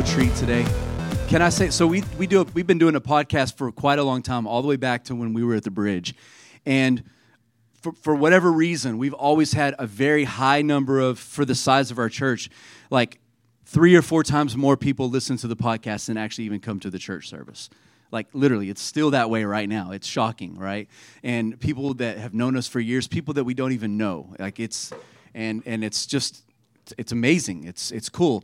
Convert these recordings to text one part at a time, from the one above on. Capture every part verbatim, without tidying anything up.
real treat today. Can I say, so we we do a, we've been doing a podcast for quite a long time, all the way back to when we were at the Bridge. And for, for whatever reason, we've always had a very high number of, for the size of our church, like three or four times more people listen to the podcast than actually even come to the church service. Like, literally, it's still that way right now. It's shocking, right? And people that have known us for years, people that we don't even know. Like, it's, and and it's just, it's amazing. It's it's cool.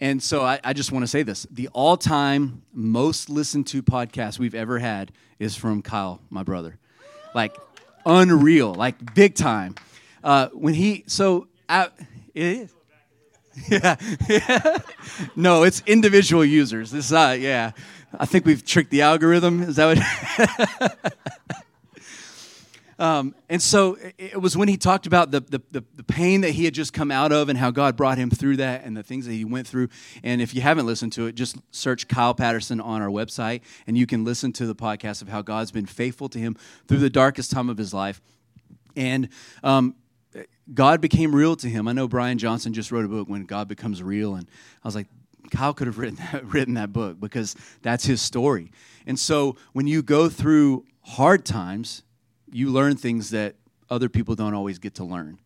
And so I, I just want to say this. The all-time most listened to podcast we've ever had is from Kyle, my brother. Like, unreal. Like, big time. Uh, when he, so, I, it is. Yeah. yeah. No, it's individual users. This is not, yeah. I think we've tricked the algorithm. Is that what? um, and so it was when he talked about the, the the pain that he had just come out of and how God brought him through that and the things that he went through. And if you haven't listened to it, just search Kyle Patterson on our website, and you can listen to the podcast of how God's been faithful to him through the darkest time of his life. And um, God became real to him. I know Brian Johnson just wrote a book, When God Becomes Real, and I was like, Kyle could have written that, written that book, because that's his story. And so when you go through hard times, you learn things that other people don't always get to learn.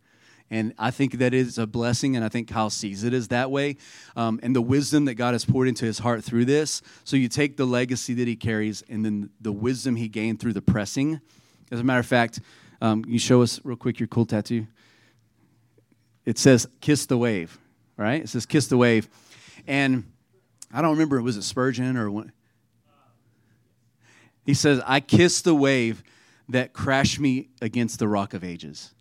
And I think that is a blessing, and I think Kyle sees it as that way. Um, and the wisdom that God has poured into his heart through this. So you take the legacy that he carries and then the wisdom he gained through the pressing. As a matter of fact, um, you show us real quick your cool tattoo. It says, kiss the wave, right? It says, kiss the wave. And I don't remember, was it Spurgeon or what? He says, I kissed the wave that crashed me against the Rock of Ages.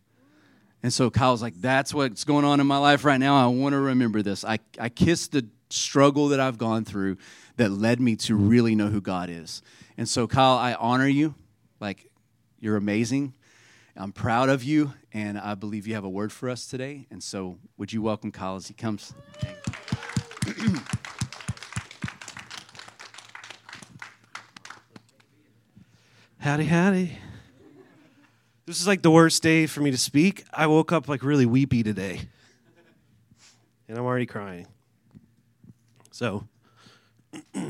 And so Kyle's like, that's what's going on in my life right now. I want to remember this. I, I kissed the struggle that I've gone through that led me to really know who God is. And so, Kyle, I honor you. Like, you're amazing. I'm proud of you. And I believe you have a word for us today. And so would you welcome Kyle as he comes? Thank you. Howdy, howdy. This is like the worst day for me to speak. I woke up like really weepy today, and I'm already crying. So I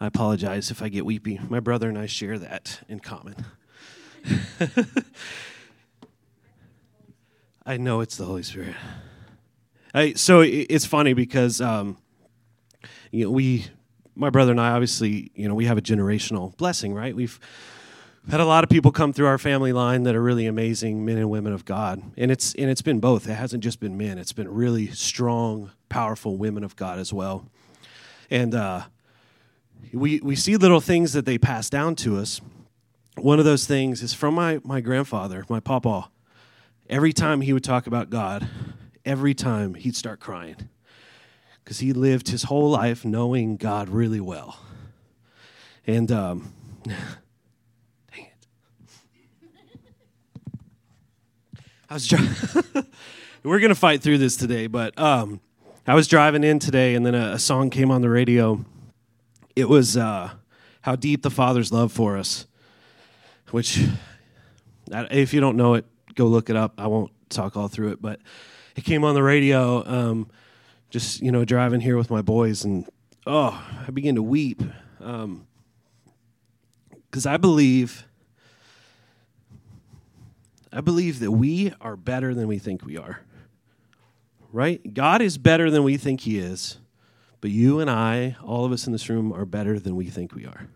apologize if I get weepy. My brother and I share that in common. I know it's the Holy Spirit. I, so it's funny because um, you know, we, my brother and I, obviously, you know, we have a generational blessing, right? We've had a lot of people come through our family line that are really amazing men and women of God, and it's and it's been both. It hasn't just been men; it's been really strong, powerful women of God as well. And uh, we we see little things that they pass down to us. One of those things is from my my grandfather, my papa. Every time he would talk about God, every time he'd start crying, because he lived his whole life knowing God really well. And, um, dang it. I was driving, we're going to fight through this today, but um, I was driving in today, and then a, a song came on the radio. It was uh, How Deep the Father's Love for Us, which, if you don't know it, go look it up. I won't talk all through it, but it came on the radio, um, just, you know, driving here with my boys, and, oh, I began to weep, um, because I believe, I believe that we are better than we think we are, right? God is better than we think he is, but you and I, all of us in this room, are better than we think we are.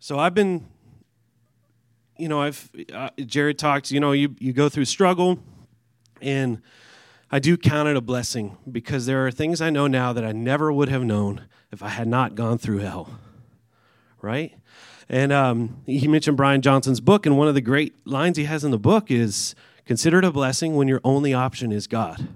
So I've been... You know, I've uh, Jared talked, you know, you, you go through struggle, and I do count it a blessing, because there are things I know now that I never would have known if I had not gone through hell, right? And um, he mentioned Brian Johnson's book, and one of the great lines he has in the book is, consider it a blessing when your only option is God.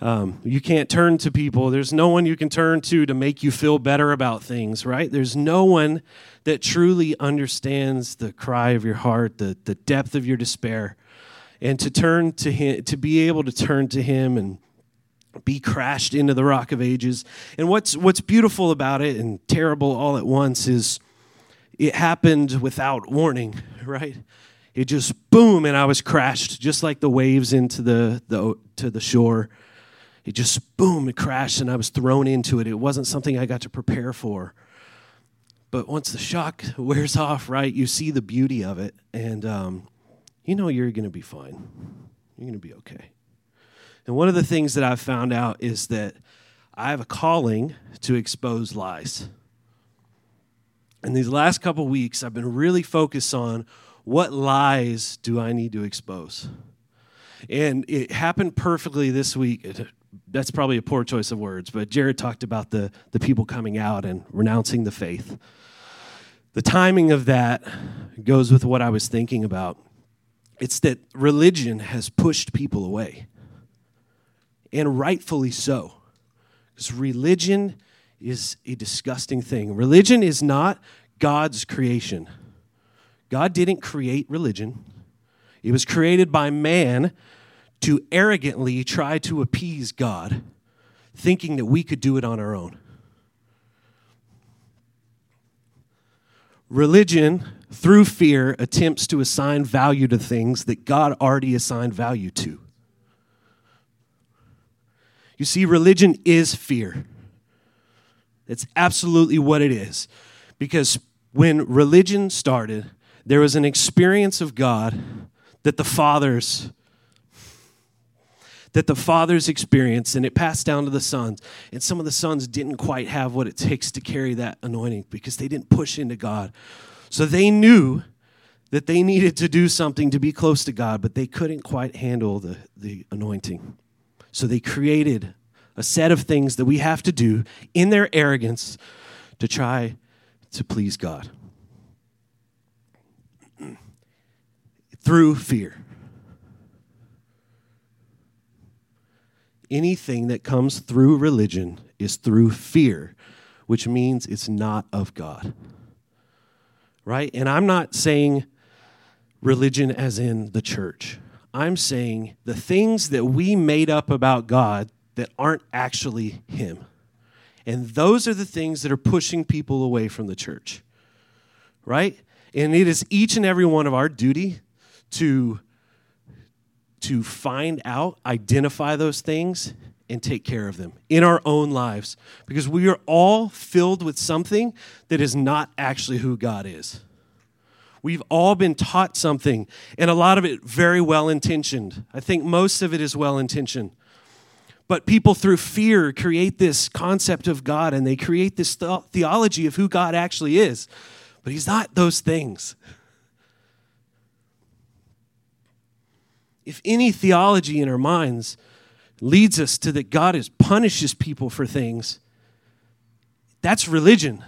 Um, you can't turn to people. There's no one you can turn to to make you feel better about things, right? There's no one that truly understands the cry of your heart, the, the depth of your despair. And to turn to him, to be able to turn to him and be crashed into the Rock of Ages. And what's what's beautiful about it, and terrible all at once, is it happened without warning, right? It just boom, and I was crashed, just like the waves into the, the to the shore. It just, boom, it crashed, and I was thrown into it. It wasn't something I got to prepare for. But once the shock wears off, right, you see the beauty of it, and um, you know you're going to be fine. You're going to be okay. And one of the things that I've found out is that I have a calling to expose lies. And these last couple weeks, I've been really focused on what lies do I need to expose. And it happened perfectly this week. It, that's probably a poor choice of words, but Jared talked about the, the people coming out and renouncing the faith. The timing of that goes with what I was thinking about. It's that religion has pushed people away, and rightfully so, because religion is a disgusting thing. Religion is not God's creation. God didn't create religion. It was created by man to arrogantly try to appease God, thinking that we could do it on our own. Religion, through fear, attempts to assign value to things that God already assigned value to. You see, religion is fear. That's absolutely what it is. Because when religion started, there was an experience of God that the fathers that the fathers experienced, and it passed down to the sons. And some of the sons didn't quite have what it takes to carry that anointing because they didn't push into God. So they knew that they needed to do something to be close to God, but they couldn't quite handle the, the anointing. So they created a set of things that we have to do in their arrogance to try to please God. Through fear. Anything that comes through religion is through fear, which means it's not of God. Right? And I'm not saying religion as in the church. I'm saying the things that we made up about God that aren't actually Him. And those are the things that are pushing people away from the church. Right? And it is each and every one of our duty to to find out, identify those things, and take care of them in our own lives. Because we are all filled with something that is not actually who God is. We've all been taught something, and a lot of it very well-intentioned. I think most of it is well-intentioned. But people through fear create this concept of God, and they create this th- theology of who God actually is. But He's not those things. If any theology in our minds leads us to that God is punishes people for things, that's religion.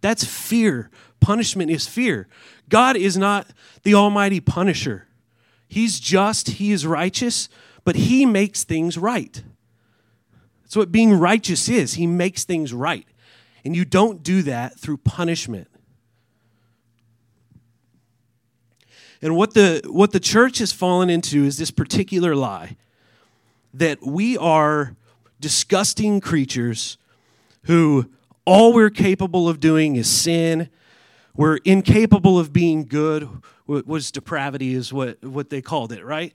That's fear. Punishment is fear. God is not the almighty punisher. He's just, He is righteous, but He makes things right. That's what being righteous is. He makes things right. And you don't do that through punishment. And what the what the church has fallen into is this particular lie that we are disgusting creatures who all we're capable of doing is sin. We're incapable of being good. What was depravity is what, what they called it, right?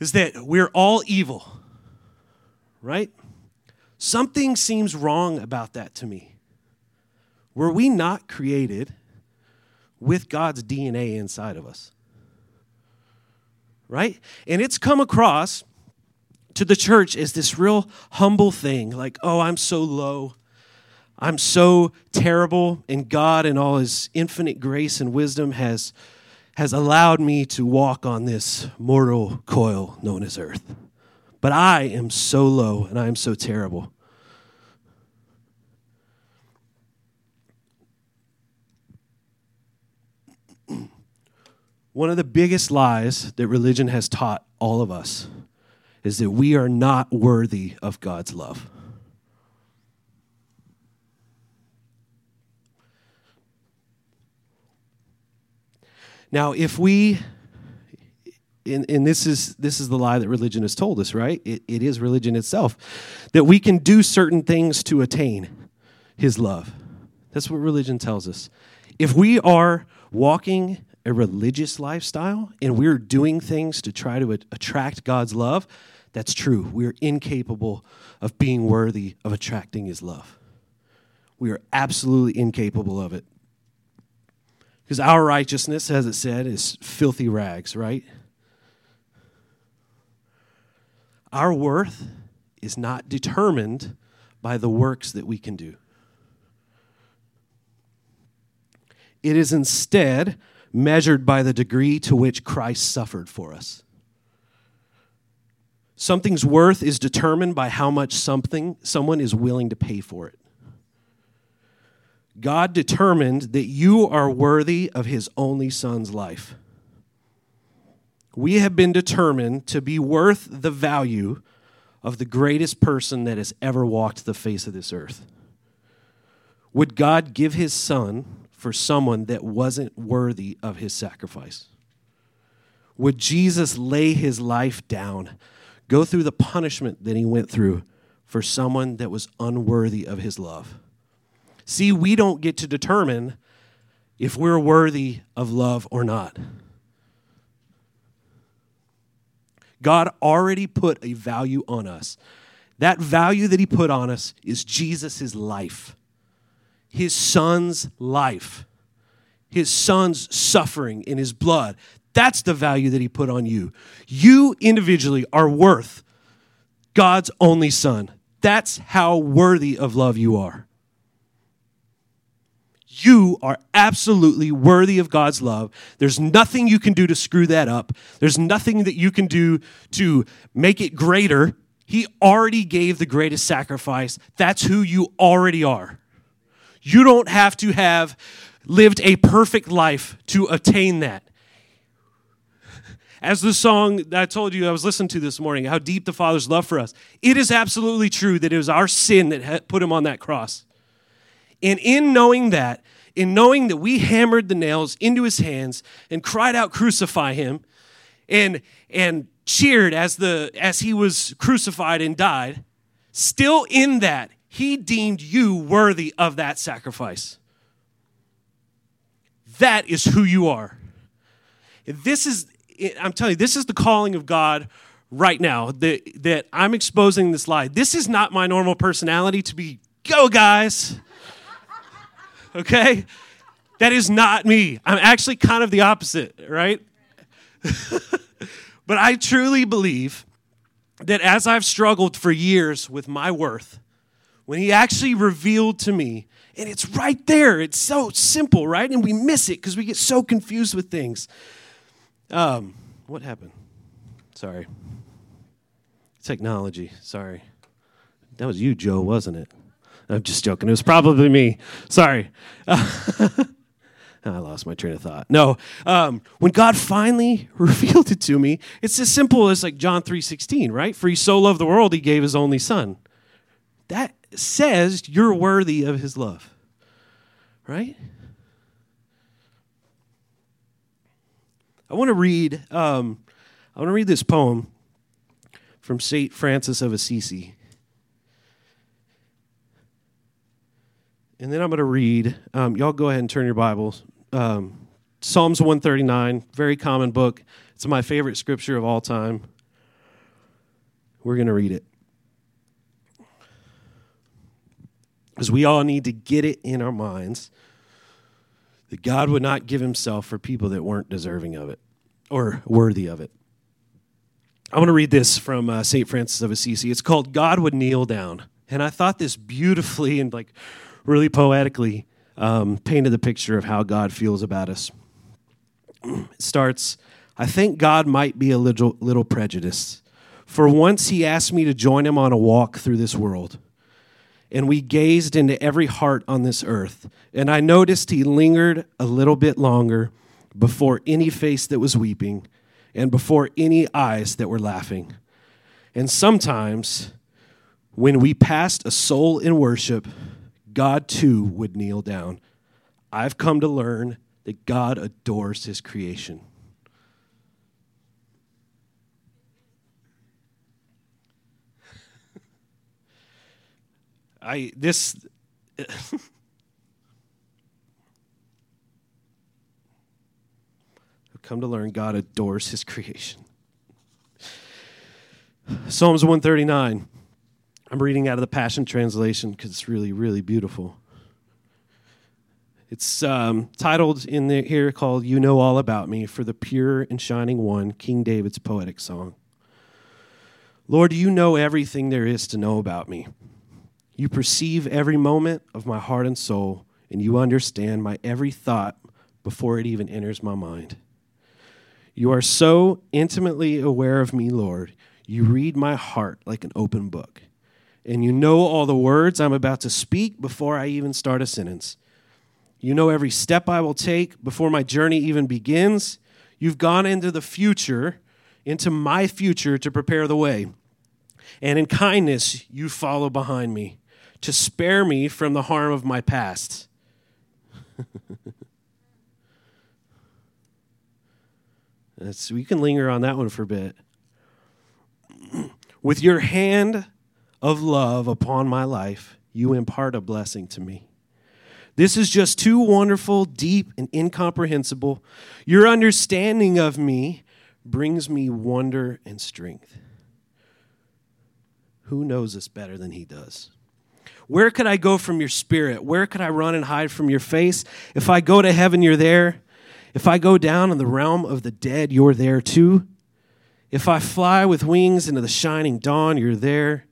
Is that we're all evil, right? Something seems wrong about that to me. Were we not created with God's D N A inside of us, right? And it's come across to the church as this real humble thing, like, oh, I'm so low, I'm so terrible, and God in all His infinite grace and wisdom has, has allowed me to walk on this mortal coil known as earth. But I am so low, and I am so terrible. One of the biggest lies that religion has taught all of us is that we are not worthy of God's love. Now, if we, and, and this is this is the lie that religion has told us, right? It, it is religion itself, that we can do certain things to attain His love. That's what religion tells us. If we are walking a religious lifestyle, and we're doing things to try to attract God's love, That's true. We are incapable of being worthy of attracting his love. We are absolutely incapable of it. Because our righteousness, as it said, is filthy rags, right? Our worth is not determined by the works that we can do. It is instead measured by the degree to which Christ suffered for us. Something's worth is determined by how much something someone is willing to pay for it. God determined that you are worthy of his only son's life. We have been determined to be worth the value of the greatest person that has ever walked the face of this earth. Would God give his son for someone that wasn't worthy of his sacrifice? Would Jesus lay his life down, go through the punishment that he went through for someone that was unworthy of his love? See, we don't get to determine if we're worthy of love or not. God already put a value on us. That value that he put on us is Jesus' life, his son's life, his son's suffering in his blood. That's the value that he put on you. You individually are worth God's only son. That's how worthy of love you are. You are absolutely worthy of God's love. There's nothing you can do to screw that up. There's nothing that you can do to make it greater. He already gave the greatest sacrifice. That's who you already are. You don't have to have lived a perfect life to attain that. As the song that I told you I was listening to this morning, How Deep the Father's Love for Us, it is absolutely true that it was our sin that put him on that cross. And in knowing that, in knowing that we hammered the nails into his hands and cried out, "Crucify him," and and cheered as the as he was crucified and died, still in that, he deemed you worthy of that sacrifice. That is who you are. This is, I'm telling you, this is the calling of God right now that, that I'm exposing this lie. This is not my normal personality to be, "Go, guys." Okay? That is not me. I'm actually kind of the opposite, right? But I truly believe that as I've struggled for years with my worth, when he actually revealed to me, and it's right there, it's so simple, right? And we miss it because we get so confused with things. Um, what happened? Sorry. Technology, sorry. That was you, Joe, wasn't it? I'm just joking. It was probably me. Sorry. Uh, I lost my train of thought. No. Um, when God finally revealed it to me, it's as simple as like John three sixteen, right? For he so loved the world, he gave his only son. That says you're worthy of his love, right? I want to read, um, I want to read this poem from Saint Francis of Assisi. And then I'm going to read, um, y'all go ahead and turn your Bibles, um, Psalms one thirty-nine, very common book. It's my favorite scripture of all time. We're going to read it. Because we all need to get it in our minds that God would not give himself for people that weren't deserving of it or worthy of it. I want to read this from uh, Saint Francis of Assisi. It's called God Would Kneel Down. And I thought this beautifully and like really poetically um, painted the picture of how God feels about us. It starts, I think God might be a little, little prejudiced. For once he asked me to join him on a walk through this world. And we gazed into every heart on this earth. And I noticed he lingered a little bit longer before any face that was weeping and before any eyes that were laughing. And sometimes when we passed a soul in worship, God too would kneel down. I've come to learn that God adores his creation. I, this, I've come to learn God adores his creation. Psalms one thirty-nine. I'm reading out of the Passion Translation because it's really, really beautiful. It's um, titled in the, here called You Know All About Me for the Pure and Shining One, King David's Poetic Song. Lord, you know everything there is to know about me. You perceive every moment of my heart and soul, and you understand my every thought before it even enters my mind. You are so intimately aware of me, Lord. You read my heart like an open book, and you know all the words I'm about to speak before I even start a sentence. You know every step I will take before my journey even begins. You've gone into the future, into my future to prepare the way. And in kindness, you follow behind me to spare me from the harm of my past. That's, we can linger on that one for a bit. With your hand of love upon my life, you impart a blessing to me. This is just too wonderful, deep, and incomprehensible. Your understanding of me brings me wonder and strength. Who knows us better than he does? Where could I go from your spirit? Where could I run and hide from your face? If I go to heaven, you're there. If I go down in the realm of the dead, you're there too. If I fly with wings into the shining dawn, you're there.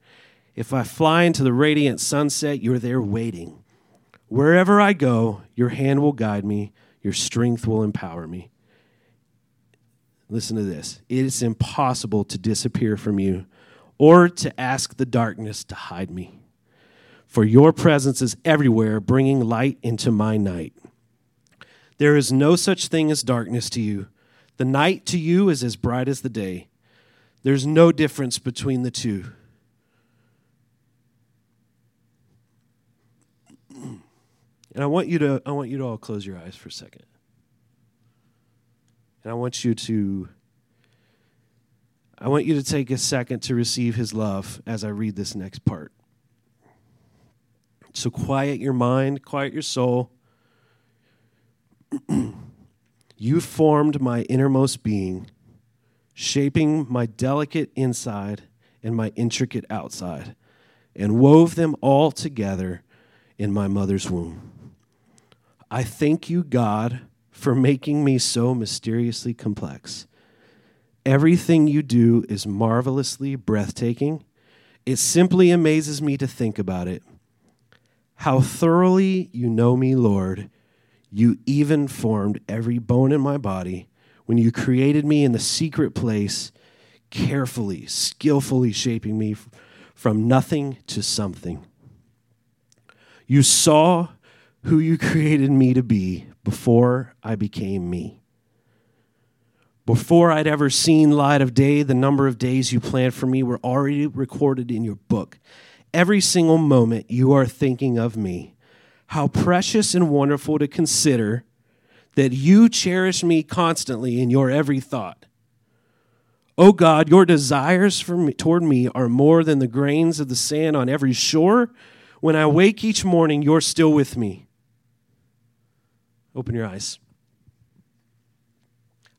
If I fly into the radiant sunset, you're there waiting. Wherever I go, your hand will guide me. Your strength will empower me. Listen to this. It is impossible to disappear from you or to ask the darkness to hide me. For your presence is everywhere, bringing light into my night. There is no such thing as darkness to you. The night to you is as bright as the day. There's no difference between the two. And I want you to, I want you to all close your eyes for a second. And I want you to, I want you to take a second to receive his love as I read this next part. So quiet your mind, quiet your soul. You formed my innermost being, shaping my delicate inside and my intricate outside, and wove them all together in my mother's womb. I thank you, God, for making me so mysteriously complex. Everything you do is marvelously breathtaking. It simply amazes me to think about it. How thoroughly you know me, Lord. You even formed every bone in my body when you created me in the secret place, carefully, skillfully shaping me from nothing to something. You saw who you created me to be before I became me. Before I'd ever seen light of day, the number of days you planned for me were already recorded in your book. Every single moment you are thinking of me. How precious and wonderful to consider that you cherish me constantly in your every thought. Oh God, your desires for me, toward me are more than the grains of the sand on every shore. When I wake each morning, you're still with me. Open your eyes.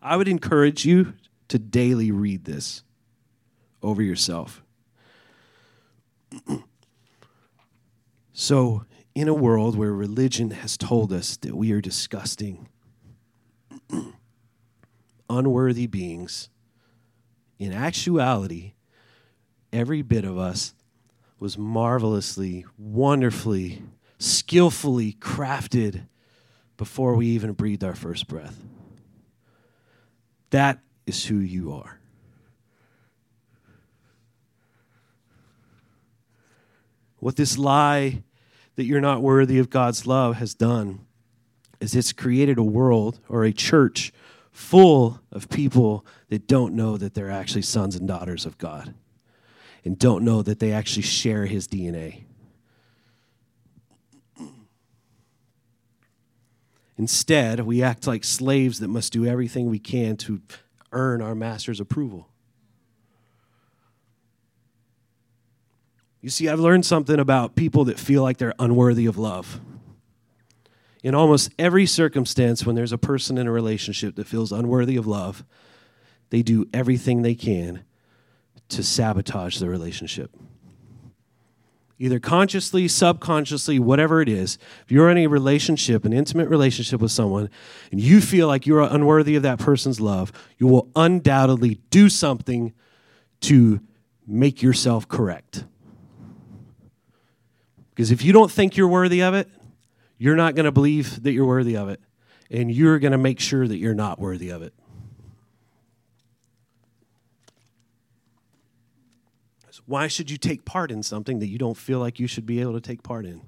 I would encourage you to daily read this over yourself. So, in a world where religion has told us that we are disgusting, unworthy beings, in actuality, every bit of us was marvelously, wonderfully, skillfully crafted before we even breathed our first breath. That is who you are. What this lie that you're not worthy of God's love has done is it's created a world or a church full of people that don't know that they're actually sons and daughters of God and don't know that they actually share his D N A. Instead, we act like slaves that must do everything we can to earn our master's approval. You see, I've learned something about people that feel like they're unworthy of love. In almost every circumstance, when there's a person in a relationship that feels unworthy of love, they do everything they can to sabotage the relationship. Either consciously, subconsciously, whatever it is, if you're in a relationship, an intimate relationship with someone, and you feel like you're unworthy of that person's love, you will undoubtedly do something to make yourself correct. Because if you don't think you're worthy of it, you're not going to believe that you're worthy of it, and you're going to make sure that you're not worthy of it. Why should you take part in something that you don't feel like you should be able to take part in?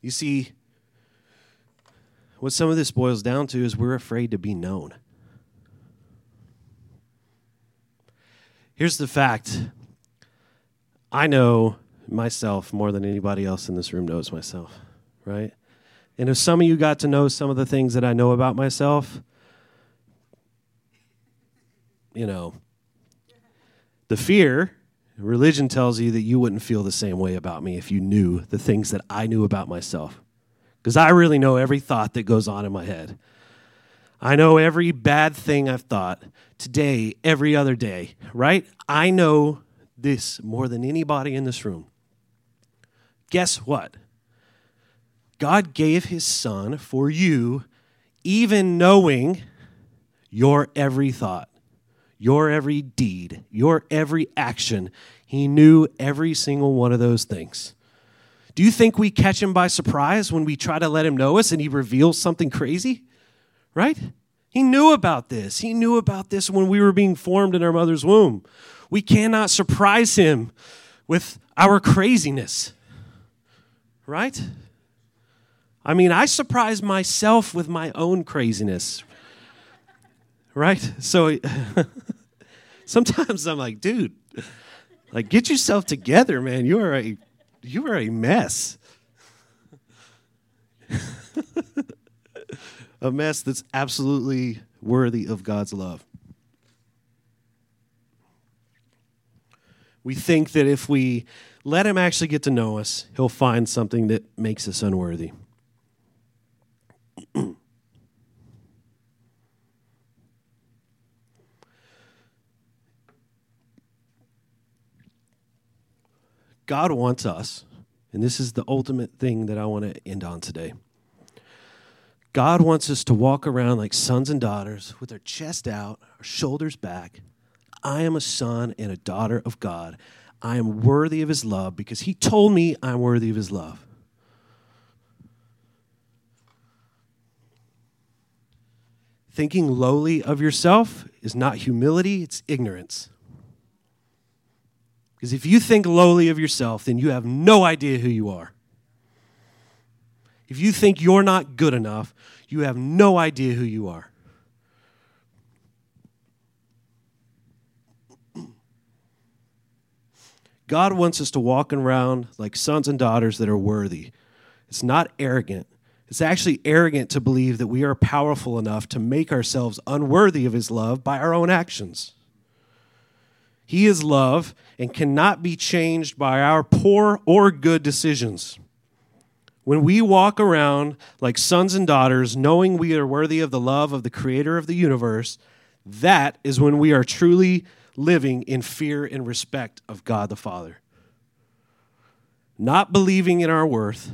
You see, what some of this boils down to is we're afraid to be known. Here's the fact. I know myself more than anybody else in this room knows myself, right? And if some of you got to know some of the things that I know about myself, you know, the fear, religion tells you that you wouldn't feel the same way about me if you knew the things that I knew about myself. Because I really know every thought that goes on in my head. I know every bad thing I've thought today, every other day, right? I know this more than anybody in this room. Guess what? God gave his son for you, even knowing your every thought, your every deed, your every action. He knew every single one of those things. Do you think we catch him by surprise when we try to let him know us and he reveals something crazy? Right? He knew about this. He knew about this when we were being formed in our mother's womb. We cannot surprise him with our craziness. Right? I mean, I surprise myself with my own craziness, right? So sometimes I'm like, dude, like, get yourself together, man. You are a, you are a mess. A mess that's absolutely worthy of God's love. We think that if we let him actually get to know us, he'll find something that makes us unworthy. God wants us, and this is the ultimate thing that I want to end on today. God wants us to walk around like sons and daughters with our chest out, our shoulders back. I am a son and a daughter of God. I am worthy of his love because he told me I'm worthy of his love. Thinking lowly of yourself is not humility, it's ignorance. Because if you think lowly of yourself, then you have no idea who you are. If you think you're not good enough, you have no idea who you are. God wants us to walk around like sons and daughters that are worthy. It's not arrogant. It's actually arrogant to believe that we are powerful enough to make ourselves unworthy of his love by our own actions. He is love and cannot be changed by our poor or good decisions. When we walk around like sons and daughters, knowing we are worthy of the love of the creator of the universe, that is when we are truly living in fear and respect of God the Father. Not believing in our worth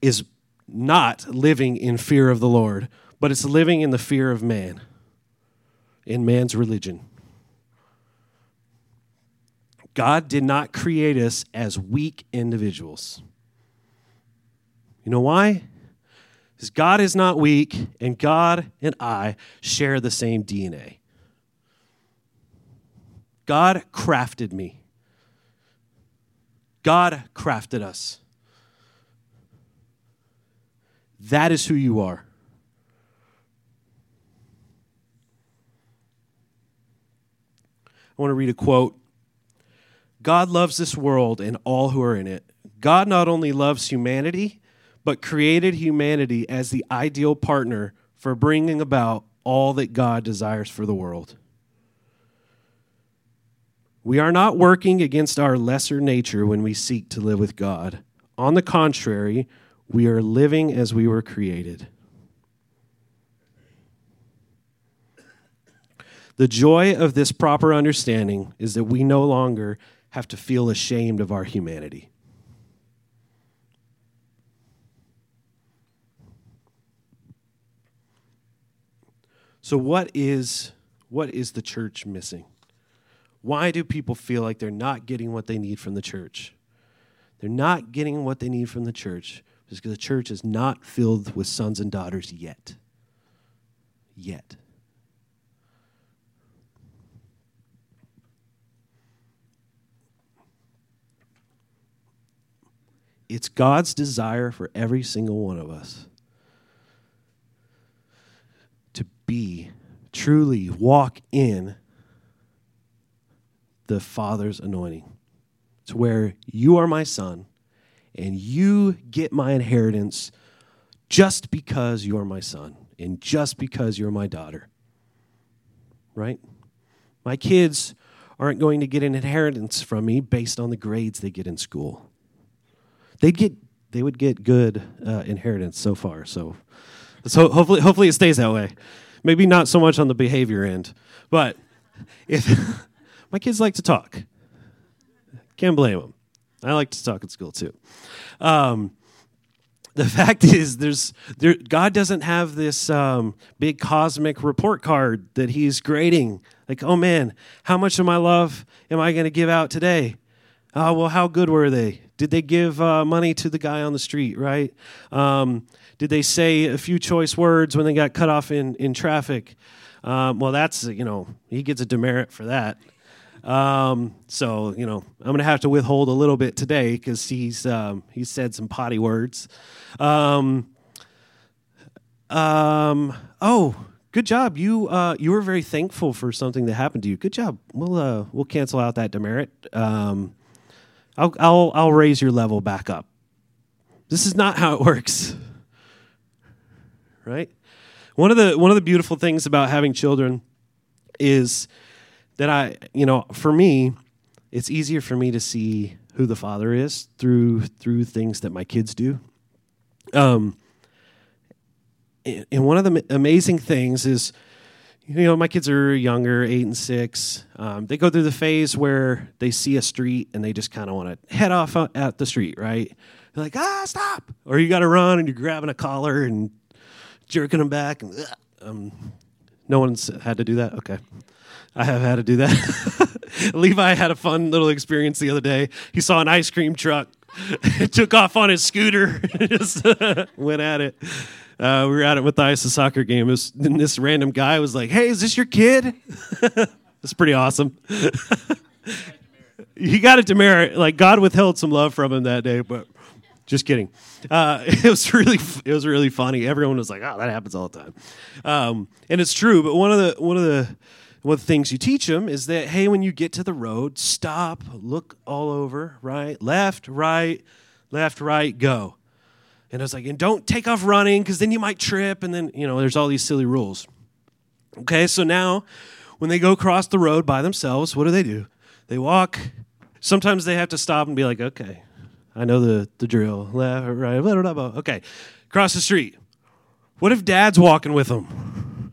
is not living in fear of the Lord, but it's living in the fear of man, in man's religion. God did not create us as weak individuals. You know why? Because God is not weak, and God and I share the same D N A. God crafted me. God crafted us. That is who you are. I want to read a quote. God loves this world and all who are in it. God not only loves humanity, but created humanity as the ideal partner for bringing about all that God desires for the world. We are not working against our lesser nature when we seek to live with God. On the contrary, We are living as we were created. The joy of this proper understanding is that we no longer have to feel ashamed of our humanity. So what is what is the church missing? Why do people feel like they're not getting what they need from the church? They're not getting what they need from the church because the church is not filled with sons and daughters yet. Yet. It's God's desire for every single one of us to be, truly walk in the Father's anointing. It's where you are my son and you get my inheritance just because you're my son and just because you're my daughter. Right? My kids aren't going to get an inheritance from me based on the grades they get in school. They'd get, they would get good uh, inheritance so far. So, so hopefully, hopefully it stays that way. Maybe not so much on the behavior end, but if my kids like to talk, can't blame them. I like to talk at school too. Um, the fact is, there's there, God doesn't have this um, big cosmic report card that He's grading. Like, oh man, how much of my love am I going to give out today? Oh, well, how good were they? Did they give uh, money to the guy on the street, right? Um, did they say a few choice words when they got cut off in, in traffic? Um, well, that's, you know, he gets a demerit for that. Um, so, you know, I'm going to have to withhold a little bit today because he's um, he said some potty words. Um, um, oh, good job. You uh, you were very thankful for something that happened to you. Good job. We'll, uh, we'll cancel out that demerit. Um I'll, I'll I'll raise your level back up. This is not how it works, right? One of the one of the beautiful things about having children is that I, you know, for me, it's easier for me to see who the Father is through through things that my kids do. Um, and one of the amazing things is, you know, my kids are younger, eight and six. Um, they go through the phase where they see a street and they just kind of want to head off at the street, right? They're like, ah, stop! Or you got to run and you're grabbing a collar and jerking them back. And, um, no one's had to do that? Okay. I have had to do that. Levi had a fun little experience the other day. He saw an ice cream truck. Took off on his scooter. Just went at it. Uh, we were at it with the ice, a soccer game. Was, and this random guy was like, hey, is this your kid? That's pretty awesome. He got a demerit. Like, God withheld some love from him that day, but just kidding. Uh, it was really it was really funny. Everyone was like, oh, that happens all the time. Um, and it's true, but one of the one of the one of the things you teach them is that, hey, when you get to the road, stop, look all over, right? Left, right, left, right, go. And I was like, and don't take off running because then you might trip. And then, you know, there's all these silly rules. Okay, so now when they go across the road by themselves, what do they do? They walk. Sometimes they have to stop and be like, okay, I know the, the drill. Left, right, blah, blah, blah. Okay, cross the street. What if dad's walking with them?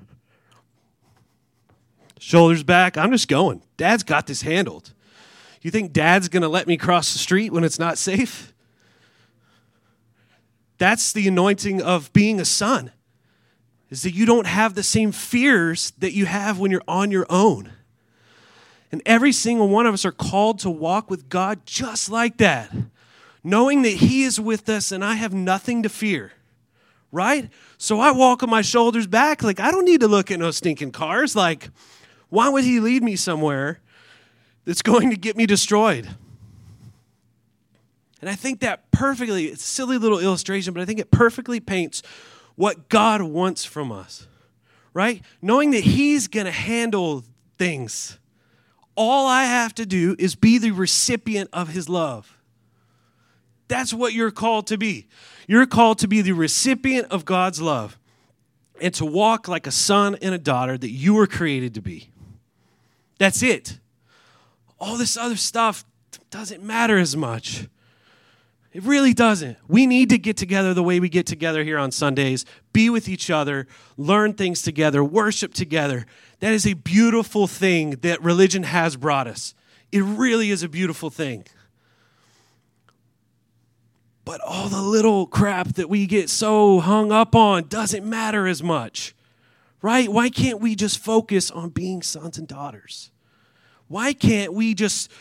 Shoulders back. I'm just going. Dad's got this handled. You think dad's going to let me cross the street when it's not safe? That's the anointing of being a son, is that you don't have the same fears that you have when you're on your own. And every single one of us are called to walk with God just like that, knowing that He is with us and I have nothing to fear, right? So I walk on my shoulders back, like I don't need to look at no stinking cars. Like, why would He lead me somewhere that's going to get me destroyed? And I think that perfectly, it's a silly little illustration, but I think it perfectly paints what God wants from us, right? Knowing that He's going to handle things. All I have to do is be the recipient of His love. That's what you're called to be. You're called to be the recipient of God's love and to walk like a son and a daughter that you were created to be. That's it. All this other stuff doesn't matter as much. It really doesn't. We need to get together the way we get together here on Sundays, be with each other, learn things together, worship together. That is a beautiful thing that religion has brought us. It really is a beautiful thing. But all the little crap that we get so hung up on doesn't matter as much, right? Why can't we just focus on being sons and daughters? Why can't we just...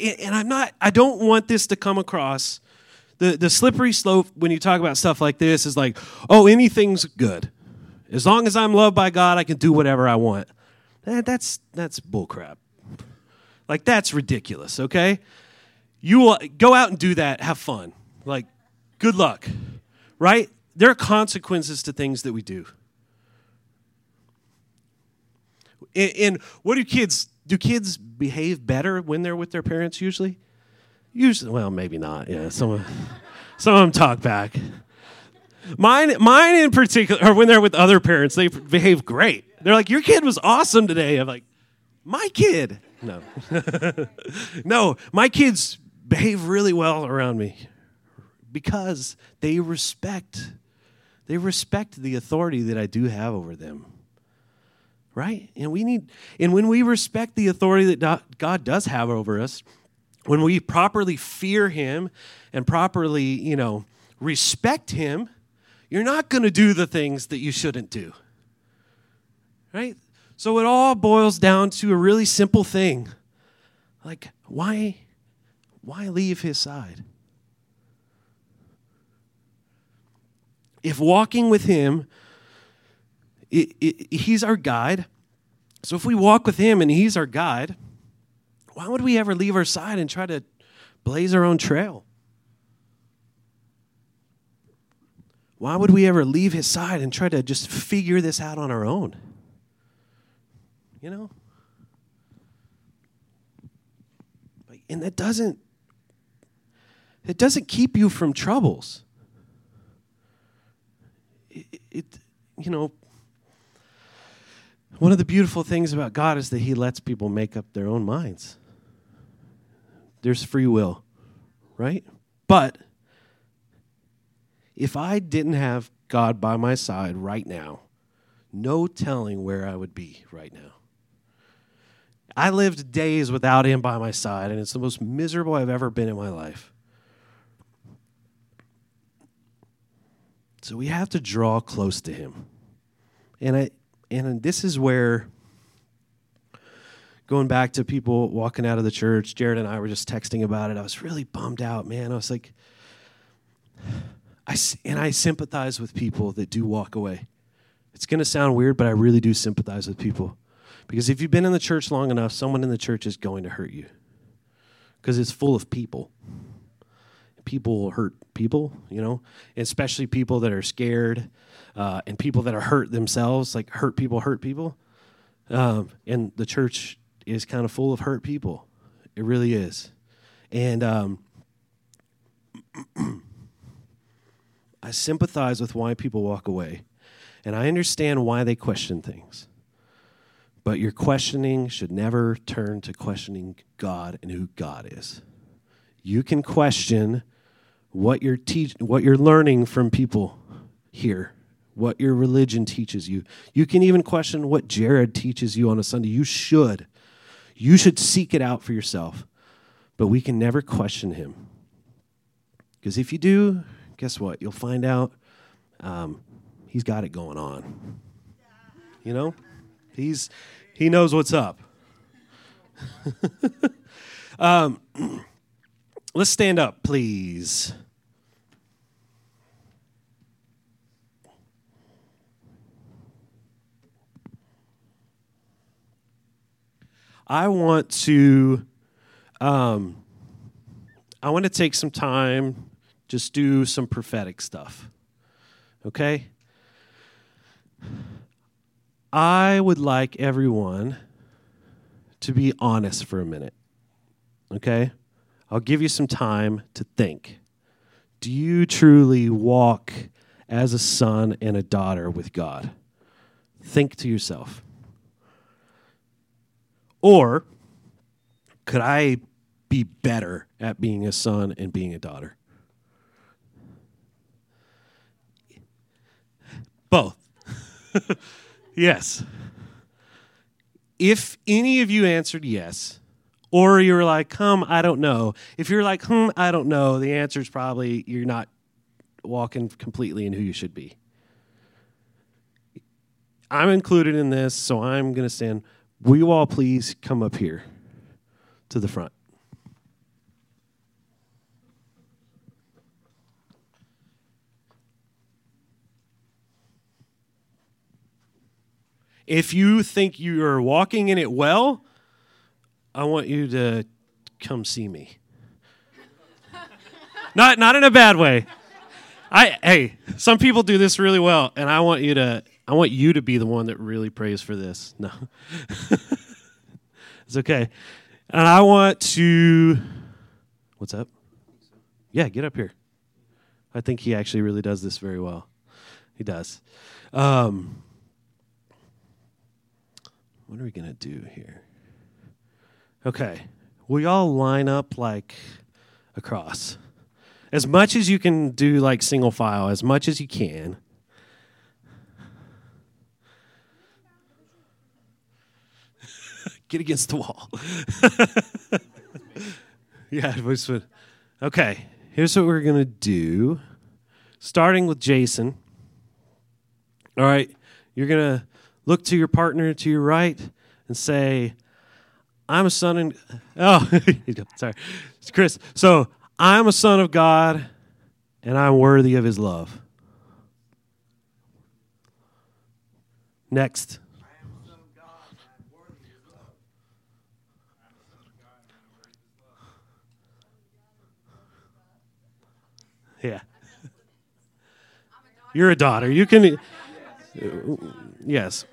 And I'm not, I don't want this to come across. The, the slippery slope when you talk about stuff like this is like, oh, anything's good. As long as I'm loved by God, I can do whatever I want. That, that's that's bullcrap. Like, that's ridiculous, okay? You will, go out and do that. Have fun. Like, good luck, right? There are consequences to things that we do. And, and what do kids... Do kids behave better when they're with their parents usually? Usually, well, maybe not. Yeah, some of, some of them talk back. Mine, mine in particular, or when they're with other parents, they behave great. They're like, your kid was awesome today. I'm like, my kid. No. No, my kids behave really well around me because they respect, they respect the authority that I do have over them. Right? And we need, and when we respect the authority that God does have over us, when we properly fear Him and properly, you know, respect Him, you're not going to do the things that you shouldn't do. Right? So it all boils down to a really simple thing. Like, why, why leave His side? If walking with Him It, it, he's our guide. So if we walk with Him and He's our guide, why would we ever leave our side and try to blaze our own trail? Why would we ever leave His side and try to just figure this out on our own? You know? And that doesn't, it doesn't keep you from troubles. It, it you know, one of the beautiful things about God is that He lets people make up their own minds. There's free will, right? But if I didn't have God by my side right now, no telling where I would be right now. I lived days without Him by my side, and it's the most miserable I've ever been in my life. So we have to draw close to Him. And I... And this is where, going back to people walking out of the church, Jared and I were just texting about it. I was really bummed out, man. I was like, I, and I sympathize with people that do walk away. It's going to sound weird, but I really do sympathize with people. Because if you've been in the church long enough, someone in the church is going to hurt you. Because it's full of people. People hurt people, you know, especially people that are scared uh, and people that are hurt themselves, like hurt people hurt people. Um, and the church is kind of full of hurt people. It really is. And um, I sympathize with why people walk away. And I understand why they question things. But your questioning should never turn to questioning God and who God is. You can question what you're teach, what you're learning from people here, what your religion teaches you. You can even question what Jared teaches you on a Sunday. You should. You should seek it out for yourself. But we can never question him. Because if you do, guess what? You'll find out um, he's got it going on. You know? He's he knows what's up. um Let's stand up, please. I want to, um, I want to take some time, just do some prophetic stuff, okay? I would like everyone to be honest for a minute, okay? I'll give you some time to think. Do you truly walk as a son and a daughter with God? Think to yourself. Or could I be better at being a son and being a daughter. Both. Yes. If any of you answered yes, or you're like, hmm, I don't know. If you're like, hmm, I don't know, the answer is probably you're not walking completely in who you should be. I'm included in this, so I'm going to stand. Will you all please come up here to the front? If you think you are walking in it well, I want you to come see me. Not not in a bad way. I hey, some people do this really well, and I want you to I want you to be the one that really prays for this. No. It's okay. And I want to What's up? Yeah, get up here. I think he actually really does this very well. He does. Um What are we going to do here? Okay. Will y'all line up like across? As much as you can do like single file, as much as you can. Get against the wall. Yeah. Okay. Here's what we're going to do. Starting with Jason. All right. You're going to look to your partner to your right and say, I'm a son and... Oh, sorry. It's Chris. So, I'm a son of God, and I'm worthy of his love. Next. I am a son of God, and I'm worthy of his love. I'm a son of God, and I'm worthy of his love. Yeah. You're a daughter. You can... Uh, yes.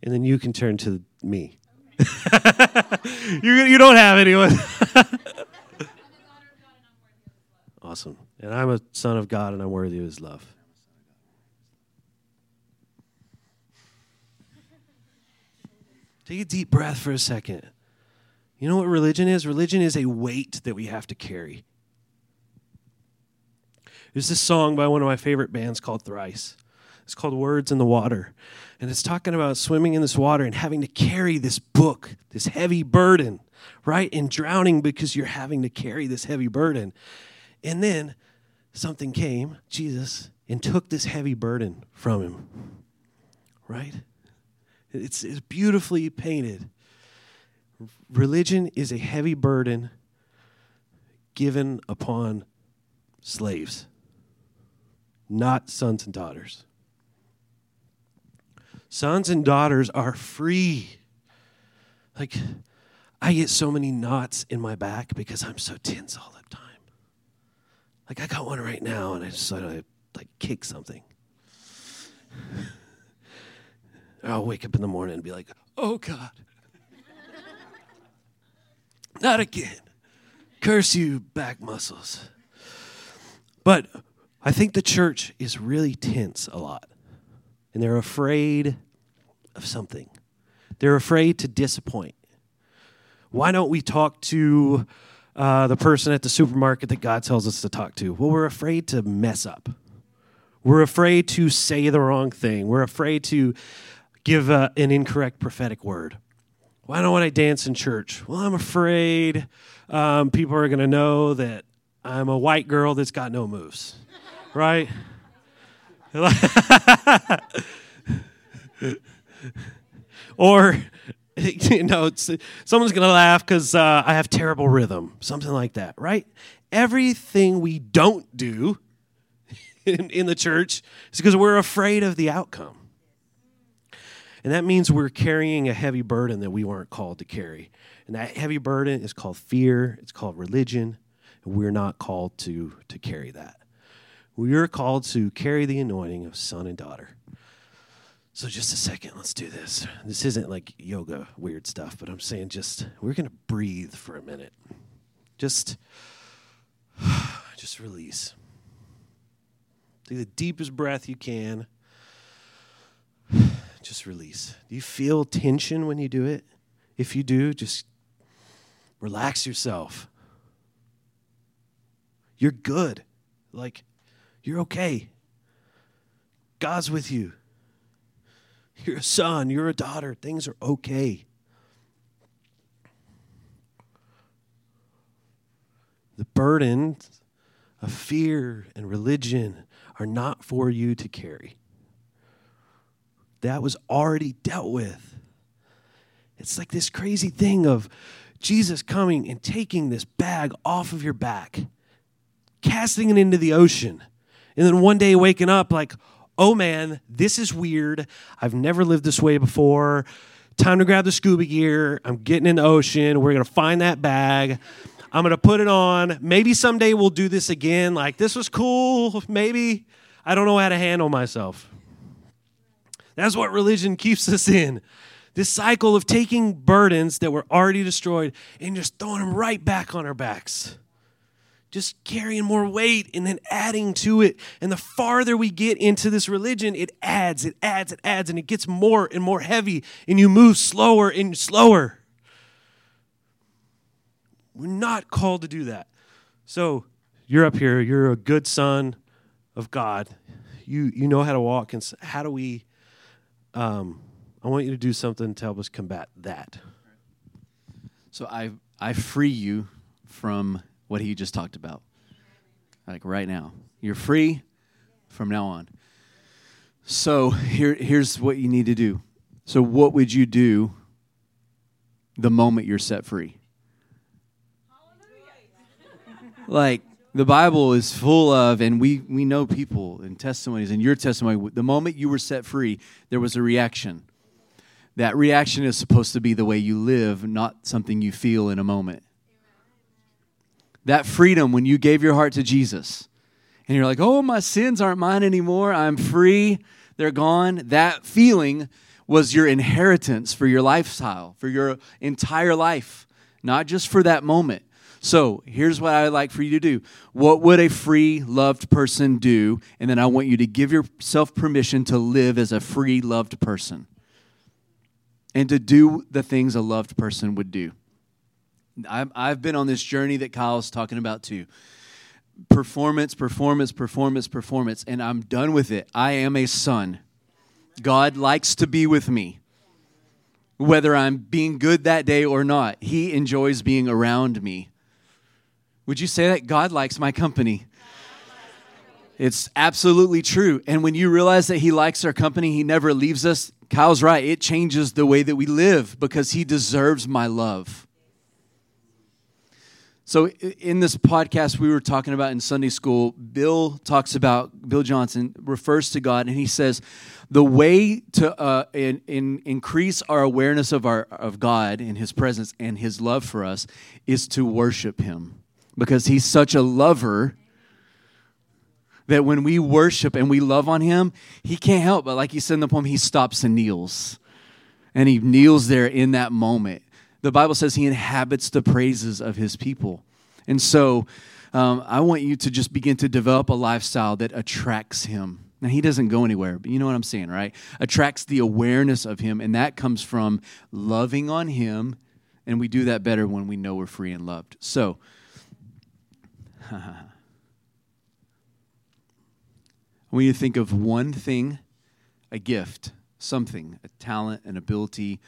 And then you can turn to me. you you don't have anyone. Awesome. And I'm a son of God, and I'm worthy of his love. Take a deep breath for a second. You know what religion is? Religion is a weight that we have to carry. There's this song by one of my favorite bands called Thrice. It's called Words in the Water. And it's talking about swimming in this water and having to carry this book, this heavy burden, right? And drowning because you're having to carry this heavy burden. And then something came, Jesus, and took this heavy burden from him, right? It's, it's beautifully painted. Religion is a heavy burden given upon slaves, not sons and daughters. Sons and daughters are free. Like, I get so many knots in my back because I'm so tense all the time. Like, I got one right now, and I just sort of, like, kick something. I'll wake up in the morning and be like, oh, God. Not again. Curse you, back muscles. But I think the church is really tense a lot. And they're afraid of something. They're afraid to disappoint. Why don't we talk to uh, the person at the supermarket that God tells us to talk to? Well, we're afraid to mess up. We're afraid to say the wrong thing. We're afraid to give uh, an incorrect prophetic word. Why don't I dance in church? Well, I'm afraid um, people are going to know that I'm a white girl that's got no moves, right? Or you know, it's, someone's going to laugh because uh, I have terrible rhythm, something like that, right? Everything we don't do in, in the church is because we're afraid of the outcome. And that means we're carrying a heavy burden that we weren't called to carry. And that heavy burden is called fear. It's called religion. And we're not called to, to carry that. We are called to carry the anointing of son and daughter. So just a second, let's do this. This isn't like yoga weird stuff, but I'm saying just, we're going to breathe for a minute. Just, just release. Take the deepest breath you can. Just release. Do you feel tension when you do it? If you do, just relax yourself. You're good. Like, you're okay. God's with you. You're a son. You're a daughter. Things are okay. The burdens of fear and religion are not for you to carry. That was already dealt with. It's like this crazy thing of Jesus coming and taking this bag off of your back, casting it into the ocean, and then one day waking up like, oh man, this is weird. I've never lived this way before. Time to grab the scuba gear. I'm getting in the ocean. We're going to find that bag. I'm going to put it on. Maybe someday we'll do this again. Like, this was cool. Maybe. I don't know how to handle myself. That's what religion keeps us in. This cycle of taking burdens that were already destroyed and just throwing them right back on our backs. Just carrying more weight and then adding to it. And the farther we get into this religion, it adds, it adds, it adds, and it gets more and more heavy. And you move slower and slower. We're not called to do that. So you're up here. You're a good son of God. You you know how to walk. And how do we... Um, I want you to do something to help us combat that. So I I free you from what he just talked about. Like right now. You're free from now on. So here here's what you need to do. So what would you do the moment you're set free? Like, the Bible is full of, and we, we know people and testimonies, and your testimony, the moment you were set free, there was a reaction. That reaction is supposed to be the way you live, not something you feel in a moment. That freedom, when you gave your heart to Jesus, and you're like, oh, my sins aren't mine anymore, I'm free, they're gone, that feeling was your inheritance for your lifestyle, for your entire life, not just for that moment. So here's what I'd like for you to do. What would a free, loved person do? And then I want you to give yourself permission to live as a free, loved person and to do the things a loved person would do. I've been on this journey that Kyle's talking about too. Performance, performance, performance, performance, and I'm done with it. I am a son. God likes to be with me. Whether I'm being good that day or not, he enjoys being around me. Would you say that? God likes my company. It's absolutely true. And when you realize that he likes our company, he never leaves us. Kyle's right. It changes the way that we live because he deserves my love. So in this podcast we were talking about in Sunday school, Bill talks about, Bill Johnson refers to God, and he says the way to uh, in, in increase our awareness of our of God and his presence and his love for us is to worship him. Because he's such a lover that when we worship and we love on him, he can't help but, like he said in the poem, he stops and kneels. And he kneels there in that moment. The Bible says he inhabits the praises of his people. And so um, I want you to just begin to develop a lifestyle that attracts him. Now, he doesn't go anywhere, but you know what I'm saying, right? Attracts the awareness of him, and that comes from loving on him, and we do that better when we know we're free and loved. So... When you think of one thing, a gift, something, a talent, an ability,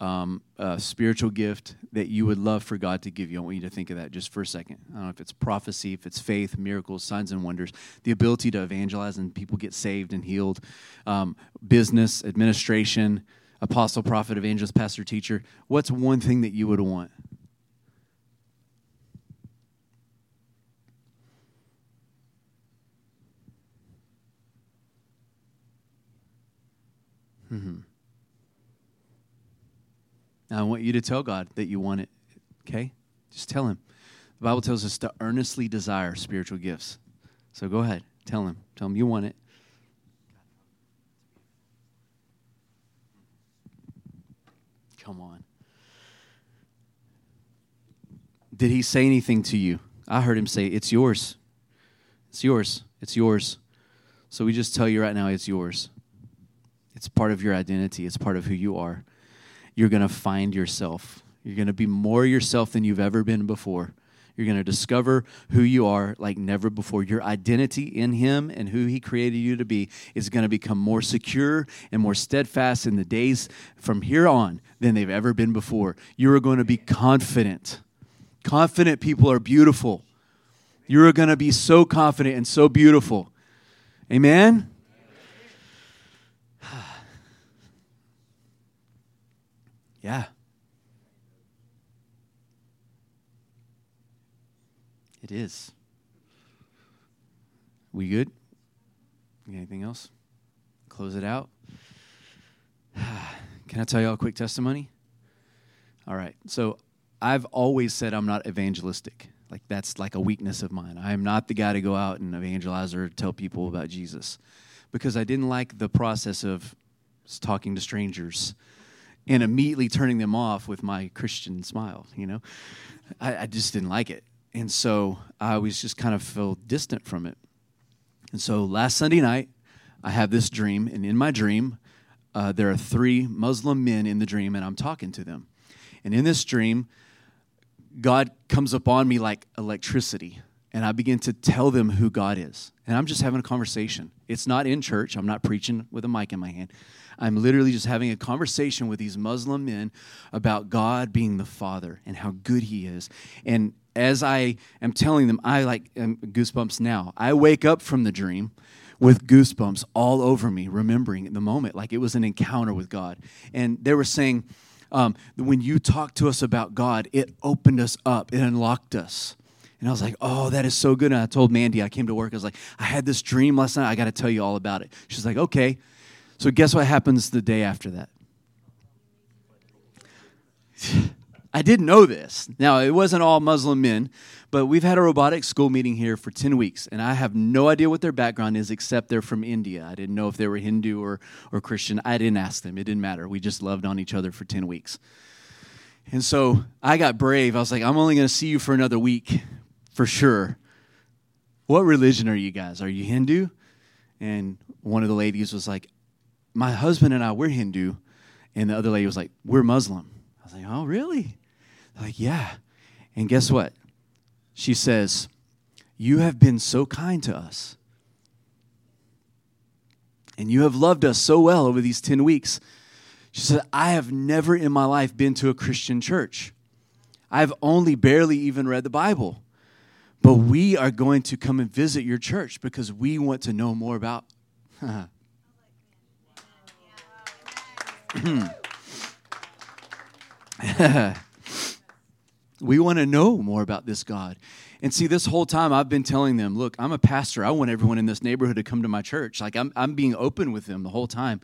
um, a spiritual gift that you would love for God to give you, I want you to think of that just for a second. I don't know if it's prophecy, if it's faith, miracles, signs and wonders, the ability to evangelize and people get saved and healed, um, business, administration, apostle, prophet, evangelist, pastor, teacher, what's one thing that you would want? Mm-hmm. Now I want you to tell God that you want it, okay? Just tell him. The Bible tells us to earnestly desire spiritual gifts. So go ahead, tell him. Tell him you want it. Come on. Did he say anything to you? I heard him say, it's yours. It's yours. It's yours. So we just tell you right now, it's yours. It's part of your identity. It's part of who you are. You're going to find yourself. You're going to be more yourself than you've ever been before. You're going to discover who you are like never before. Your identity in him and who he created you to be is going to become more secure and more steadfast in the days from here on than they've ever been before. You are going to be confident. Confident people are beautiful. You are going to be so confident and so beautiful. Amen? Yeah. It is. We good? Anything else? Close it out. Can I tell y'all a quick testimony? All right. So I've always said I'm not evangelistic. Like that's like a weakness of mine. I am not the guy to go out and evangelize or tell people about Jesus because I didn't like the process of talking to strangers and immediately turning them off with my Christian smile, you know. I, I just didn't like it. And so I always just kind of felt distant from it. And so last Sunday night, I have this dream. And in my dream, uh, there are three Muslim men in the dream, and I'm talking to them. And in this dream, God comes upon me like electricity. And I begin to tell them who God is. And I'm just having a conversation. It's not in church. I'm not preaching with a mic in my hand. I'm literally just having a conversation with these Muslim men about God being the Father and how good he is. And as I am telling them, I like am goosebumps now. I wake up from the dream with goosebumps all over me, remembering the moment. Like it was an encounter with God. And they were saying, um, when you talked to us about God, it opened us up. It unlocked us. And I was like, oh, that is so good. And I told Mandy, I came to work. I was like, I had this dream last night. I got to tell you all about it. She's like, okay. So guess what happens the day after that? I didn't know this. Now, it wasn't all Muslim men, but we've had a robotics school meeting here for ten weeks, and I have no idea what their background is except they're from India. I didn't know if they were Hindu or, or Christian. I didn't ask them. It didn't matter. We just loved on each other for ten weeks. And so I got brave. I was like, I'm only going to see you for another week. For sure. What religion are you guys? Are you Hindu? And one of the ladies was like, my husband and I, we're Hindu. And the other lady was like, we're Muslim. I was like, oh, really? They're like, yeah. And guess what? She says, you have been so kind to us. And you have loved us so well over these ten weeks. She said, I have never in my life been to a Christian church. I've only barely even read the Bible. But we are going to come and visit your church because we want to know more about. We want to know more about this God. And see, this whole time I've been telling them, look, I'm a pastor. I want everyone in this neighborhood to come to my church. Like I'm, I'm being open with them the whole time.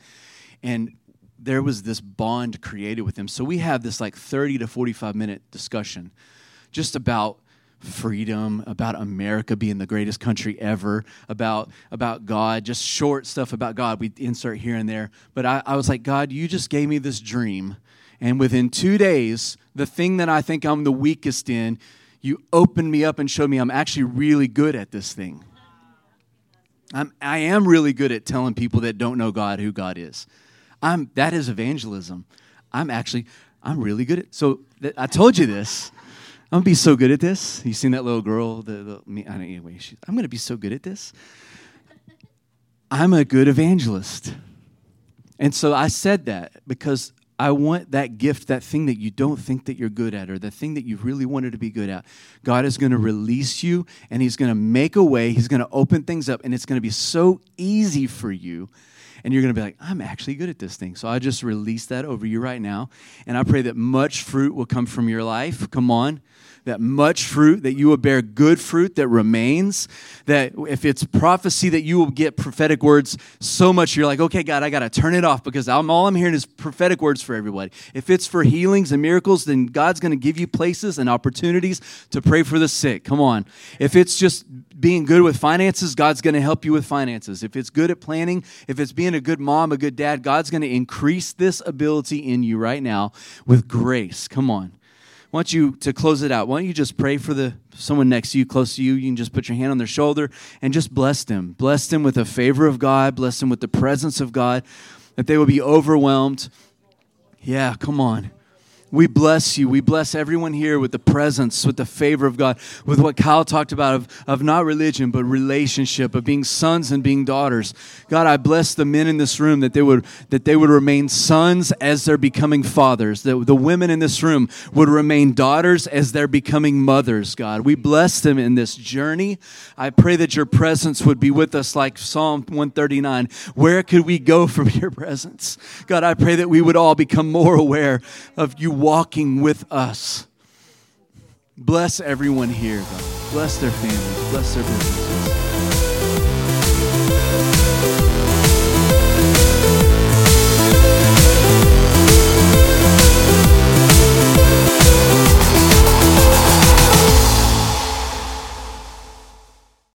And there was this bond created with them. So we have this like thirty to forty-five minute discussion just about freedom, about America being the greatest country ever, about about God, just short stuff about God. We insert here and there. But I, I was like, God, you just gave me this dream. And within two days, the thing that I think I'm the weakest in, you opened me up and showed me I'm actually really good at this thing. I'm, I am really good at telling people that don't know God who God is. I'm that is evangelism. I'm actually, I'm really good at So th- I told you this. I'm going to be so good at this. You seen that little girl? The, the, me, I don't, anyway, she, I'm going to be so good at this. I'm a good evangelist. And so I said that because I want that gift, that thing that you don't think that you're good at or the thing that you really wanted to be good at. God is going to release you, and he's going to make a way. He's going to open things up, and it's going to be so easy for you. and you're going to be like, I'm actually good at this thing. So I just release that over you right now, and I pray that much fruit will come from your life. Come on. That much fruit, that you will bear good fruit that remains, that if it's prophecy, that you will get prophetic words so much you're like, okay, God, I got to turn it off because I'm, all I'm hearing is prophetic words for everybody. If it's for healings and miracles, then God's going to give you places and opportunities to pray for the sick. Come on. If it's just being good with finances, God's going to help you with finances. If it's good at planning, if it's being a good mom, a good dad, God's going to increase this ability in you right now with grace. Come on. I want you to close it out. Why don't you just pray for the someone next to you, close to you. You can just put your hand on their shoulder and just bless them. Bless them with the favor of God. Bless them with the presence of God, that they will be overwhelmed. Yeah, come on. We bless you. We bless everyone here with the presence, with the favor of God, with what Kyle talked about of, of not religion, but relationship, of being sons and being daughters. God, I bless the men in this room that they would that they would remain sons as they're becoming fathers, that the women in this room would remain daughters as they're becoming mothers, God. We bless them in this journey. I pray that your presence would be with us like Psalm one thirty-nine. Where could we go from your presence? God, I pray that we would all become more aware of you walking with us. Bless everyone here, God. Bless their families. Bless their businesses.